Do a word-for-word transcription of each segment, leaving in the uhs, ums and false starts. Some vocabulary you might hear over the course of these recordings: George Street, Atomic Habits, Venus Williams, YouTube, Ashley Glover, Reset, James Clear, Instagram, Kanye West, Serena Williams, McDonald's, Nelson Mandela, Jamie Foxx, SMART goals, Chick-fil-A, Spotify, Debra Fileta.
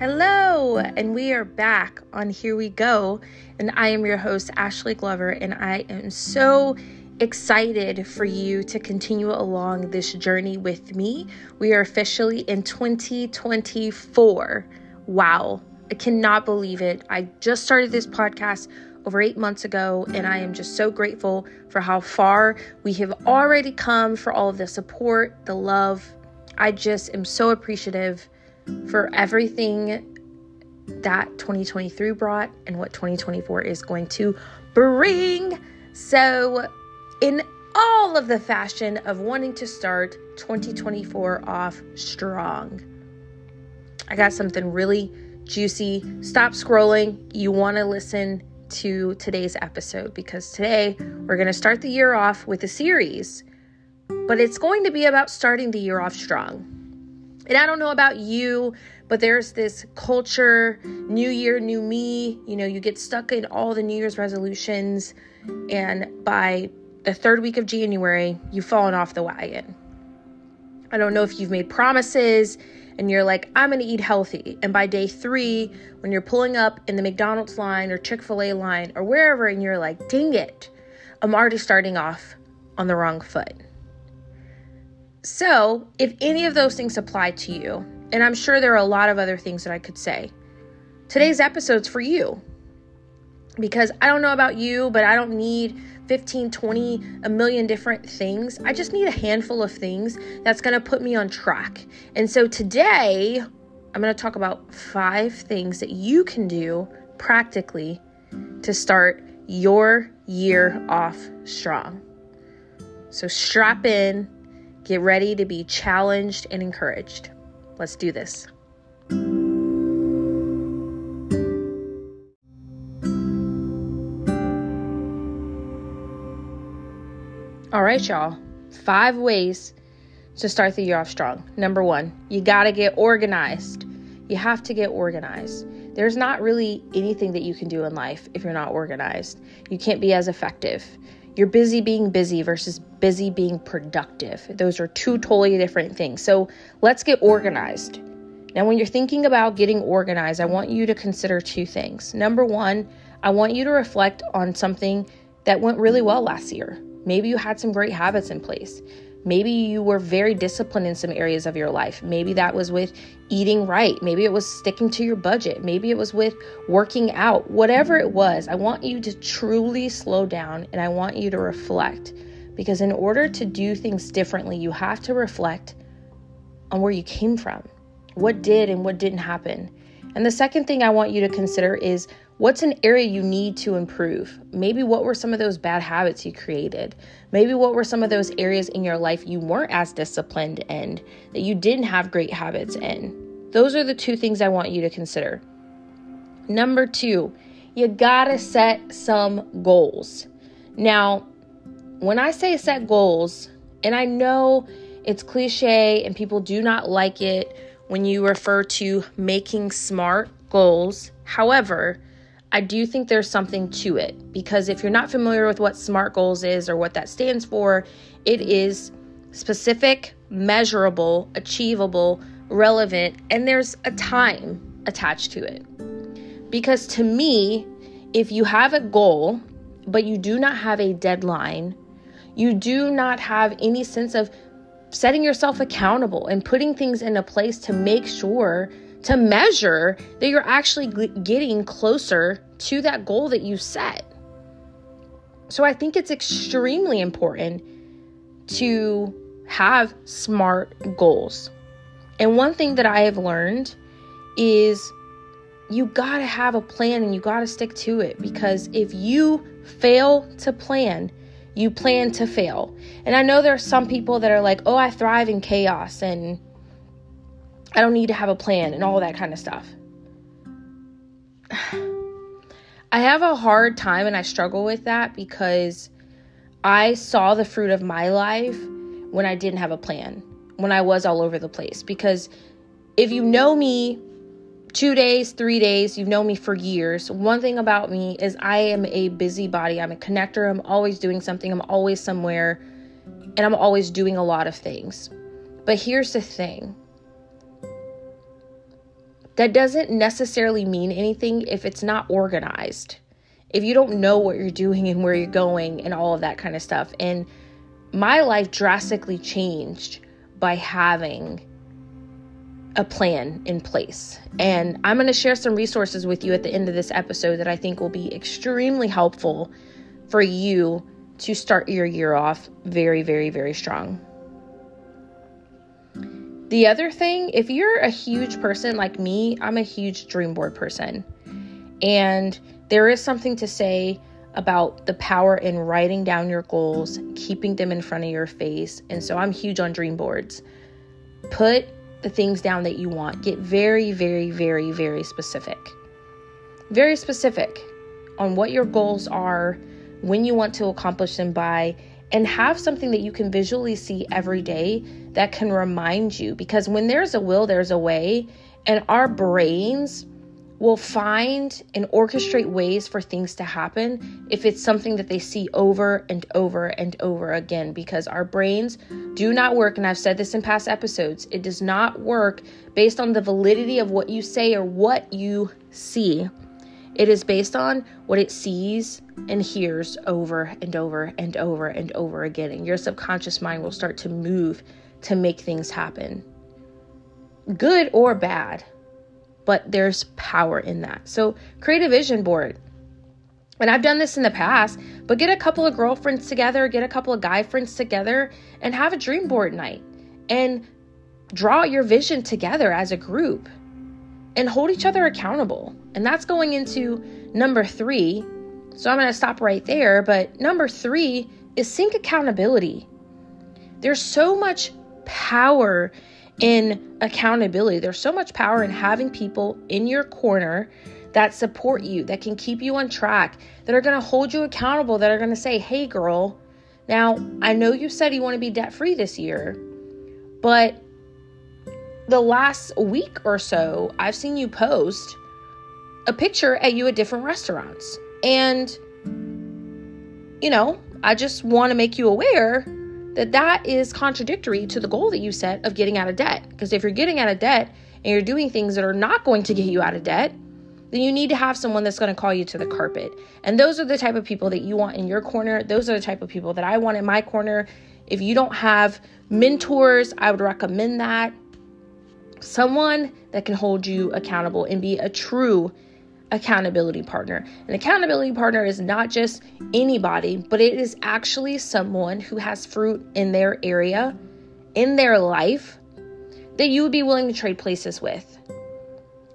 Hello, and we are back on Here We Go, and I am your host, Ashley Glover, and I am so excited for you to continue along this journey with me. We are officially in twenty twenty-four. Wow, I cannot believe it. I just started this podcast over eight months ago, and I am just so grateful for how far we have already come, for all of the support, the love. I just am so appreciative for everything that twenty twenty-three brought and what twenty twenty-four is going to bring. So in all of the fashion of wanting to start twenty twenty-four off strong, I got something really juicy. Stop scrolling. You want to listen to today's episode because today we're going to start the year off with a series, but it's going to be about starting the year off strong. And I don't know about you, but there's this culture, new year, new me. You know, you get stuck in all the New Year's resolutions, and by the third week of January, you've fallen off the wagon. I don't know if you've made promises and you're like, I'm going to eat healthy. And by day three, when you're pulling up in the McDonald's line or Chick-fil-A line or wherever, and you're like, dang it, I'm already starting off on the wrong foot. So if any of those things apply to you, and I'm sure there are a lot of other things that I could say, today's episode's for you. Because I don't know about you, but I don't need fifteen, twenty, a million different things. I just need a handful of things that's going to put me on track. And so today, I'm going to talk about five things that you can do practically to start your year off strong. So strap in. Get ready to be challenged and encouraged. Let's do this. All right, y'all. Five ways to start the year off strong. Number one, you got to get organized. You have to get organized. There's not really anything that you can do in life if you're not organized. You can't be as effective. You're busy being busy versus busy being productive. Those are two totally different things. So let's get organized. Now, when you're thinking about getting organized, I want you to consider two things. Number one, I want you to reflect on something that went really well last year. Maybe you had some great habits in place. Maybe you were very disciplined in some areas of your life. Maybe that was with eating right. Maybe it was sticking to your budget. Maybe it was with working out. Whatever it was, I want you to truly slow down and I want you to reflect, because in order to do things differently, you have to reflect on where you came from, what did and what didn't happen. And the second thing I want you to consider is what's an area you need to improve? Maybe what were some of those bad habits you created? Maybe what were some of those areas in your life you weren't as disciplined in, that you didn't have great habits in? Those are the two things I want you to consider. Number two, you gotta set some goals. Now, when I say set goals, and I know it's cliche and people do not like it when you refer to making SMART goals. However, I do think there's something to it, because if you're not familiar with what SMART goals is or what that stands for, it is specific, measurable, achievable, relevant, and there's a time attached to it. Because to me, if you have a goal, but you do not have a deadline, you do not have any sense of setting yourself accountable and putting things into place to make sure to measure that you're actually getting closer to that goal that you set. So I think it's extremely important to have SMART goals. And one thing that I have learned is you gotta have a plan and you gotta stick to it, because if you fail to plan, you plan to fail. And I know there are some people that are like, oh, I thrive in chaos and I don't need to have a plan and all that kind of stuff. I have a hard time and I struggle with that, because I saw the fruit of my life when I didn't have a plan, when I was all over the place. Because if you know me two days, three days, you've known me for years. One thing about me is I am a busybody. I'm a connector. I'm always doing something. I'm always somewhere, and I'm always doing a lot of things. But here's the thing. That doesn't necessarily mean anything if it's not organized, if you don't know what you're doing and where you're going and all of that kind of stuff. And my life drastically changed by having a plan in place. And I'm going to share some resources with you at the end of this episode that I think will be extremely helpful for you to start your year off very, very, very strong. The other thing, if you're a huge person like me, I'm a huge dream board person. And there is something to say about the power in writing down your goals, keeping them in front of your face. And so I'm huge on dream boards. Put the things down that you want. Get very, very, very, very specific. Very specific on what your goals are, when you want to accomplish them by, and have something that you can visually see every day that can remind you. Because when there's a will, there's a way, and our brains will find and orchestrate ways for things to happen if it's something that they see over and over and over again, because our brains do not work, and I've said this in past episodes, it does not work based on the validity of what you say or what you see. It is based on what it sees and hears over and over and over and over again. And your subconscious mind will start to move to make things happen. Good or bad, but there's power in that. So create a vision board. And I've done this in the past, but get a couple of girlfriends together, get a couple of guy friends together, and have a dream board night. And draw your vision together as a group. And hold each other accountable. And that's going into number three. So I'm going to stop right there. But number three is sync accountability. There's so much power in accountability. There's so much power in having people in your corner that support you, that can keep you on track, that are going to hold you accountable, that are going to say, hey, girl, now I know you said you want to be debt free this year, but the last week or so, I've seen you post a picture at you at different restaurants. And, you know, I just want to make you aware that that is contradictory to the goal that you set of getting out of debt. Because if you're getting out of debt and you're doing things that are not going to get you out of debt, then you need to have someone that's going to call you to the carpet. And those are the type of people that you want in your corner. Those are the type of people that I want in my corner. If you don't have mentors, I would recommend that. Someone that can hold you accountable and be a true accountability partner. An accountability partner is not just anybody, but it is actually someone who has fruit in their area, in their life, that you would be willing to trade places with.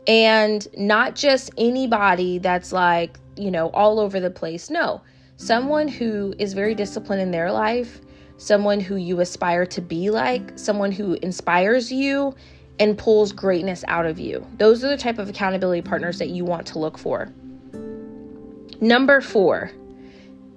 And not just anybody that's like, you know, all over the place. No, someone who is very disciplined in their life, someone who you aspire to be like, someone who inspires you and pulls greatness out of you. Those are the type of accountability partners that you want to look for. Number four,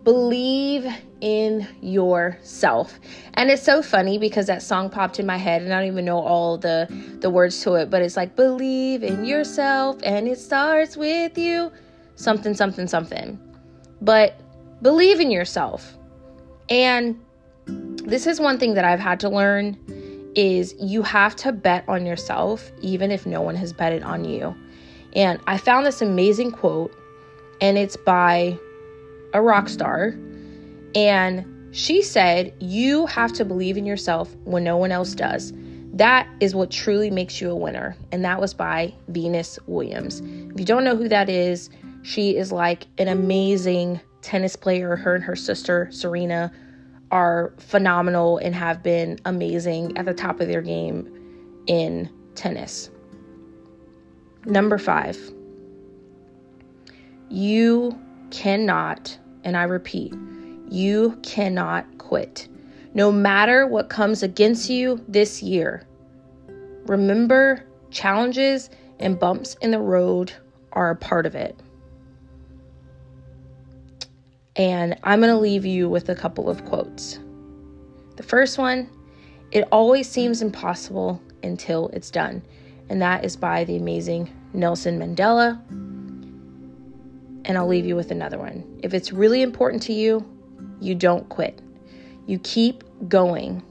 believe in yourself. And it's so funny because that song popped in my head and I don't even know all the, the words to it, but it's like, believe in yourself and it starts with you, something, something, something. But believe in yourself. And this is one thing that I've had to learn is you have to bet on yourself, even if no one has betted on you. And I found this amazing quote, and it's by a rock star. And she said, you have to believe in yourself when no one else does. That is what truly makes you a winner. And that was by Venus Williams. If you don't know who that is, she is like an amazing tennis player. Her and her sister, Serena, are phenomenal and have been amazing at the top of their game in tennis. Number five, you cannot, and I repeat, you cannot quit. No matter what comes against you this year, remember challenges and bumps in the road are a part of it. And I'm going to leave you with a couple of quotes. The first one, it always seems impossible until it's done. And that is by the amazing Nelson Mandela. And I'll leave you with another one. If it's really important to you, you don't quit. You keep going,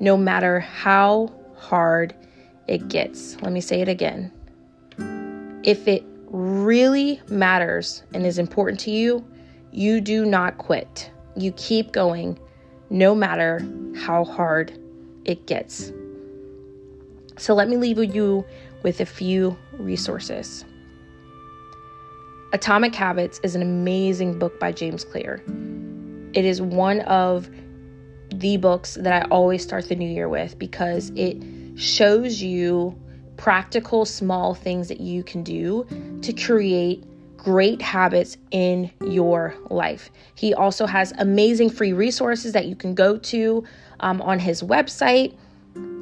no matter how hard it gets. Let me say it again. If it really matters and is important to you, you do not quit. You keep going no matter how hard it gets. So let me leave you with a few resources. Atomic Habits is an amazing book by James Clear. It is one of the books that I always start the new year with because it shows you practical small things that you can do to create great habits in your life. He also has amazing free resources that you can go to um, on his website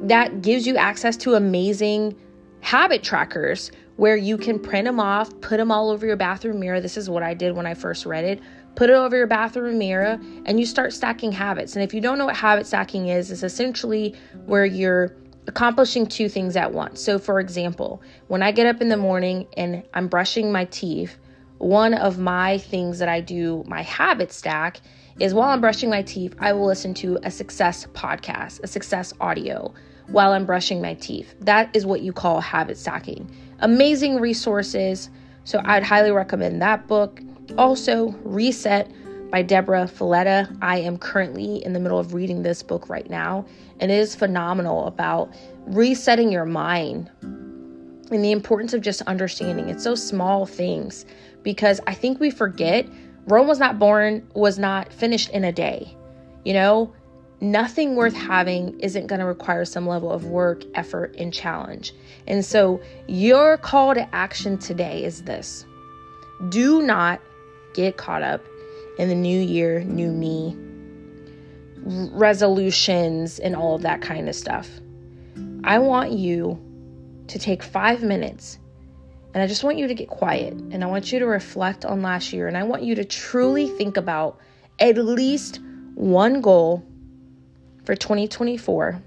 that gives you access to amazing habit trackers where you can print them off, put them all over your bathroom mirror. This is what I did when I first read it. Put it over your bathroom mirror and you start stacking habits. And if you don't know what habit stacking is, it's essentially where you're accomplishing two things at once. So for example, when I get up in the morning and I'm brushing my teeth, one of my things that I do, my habit stack, is while I'm brushing my teeth, I will listen to a success podcast, a success audio while I'm brushing my teeth. That is what you call habit stacking. Amazing resources. So I'd highly recommend that book. Also, Reset by Debra Fileta. I am currently in the middle of reading this book right now, and it is phenomenal about resetting your mind and the importance of just understanding. It's so small things because I think we forget Rome was not born, was not finished in a day. You know, nothing worth having isn't going to require some level of work, effort, and challenge. And so your call to action today is this. Do not get caught up in the new year, new me, resolutions, and all of that kind of stuff. I want you to take five minutes and I just want you to get quiet and I want you to reflect on last year and I want you to truly think about at least one goal for twenty twenty-four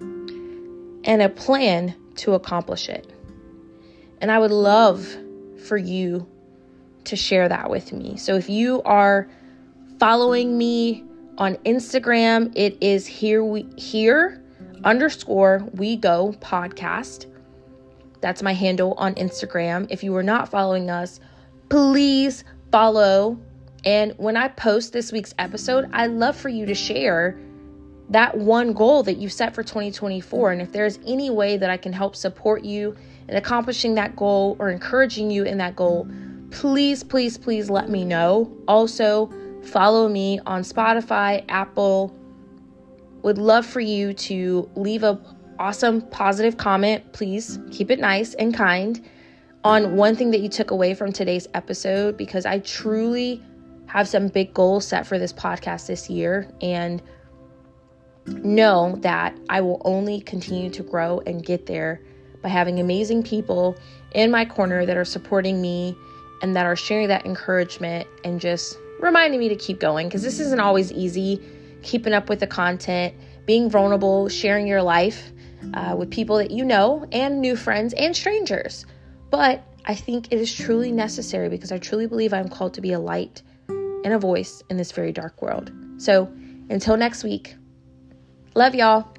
and a plan to accomplish it. And I would love for you to share that with me. So if you are following me on Instagram, it is here we here underscore we go podcast. That's my handle on Instagram. If you are not following us, please follow. And when I post this week's episode, I'd love for you to share that one goal that you set for twenty twenty-four. And if there's any way that I can help support you in accomplishing that goal or encouraging you in that goal, please, please, please let me know. Also, follow me on Spotify, Apple. Would love for you to leave a awesome positive comment. Please keep it nice and kind on one thing that you took away from today's episode, because I truly have some big goals set for this podcast this year and know that I will only continue to grow and get there by having amazing people in my corner that are supporting me and that are sharing that encouragement and just reminding me to keep going, because this isn't always easy, keeping up with the content, being vulnerable, sharing your life uh, with people that you know and new friends and strangers. But I think it is truly necessary because I truly believe I'm called to be a light and a voice in this very dark world. So until next week, love y'all.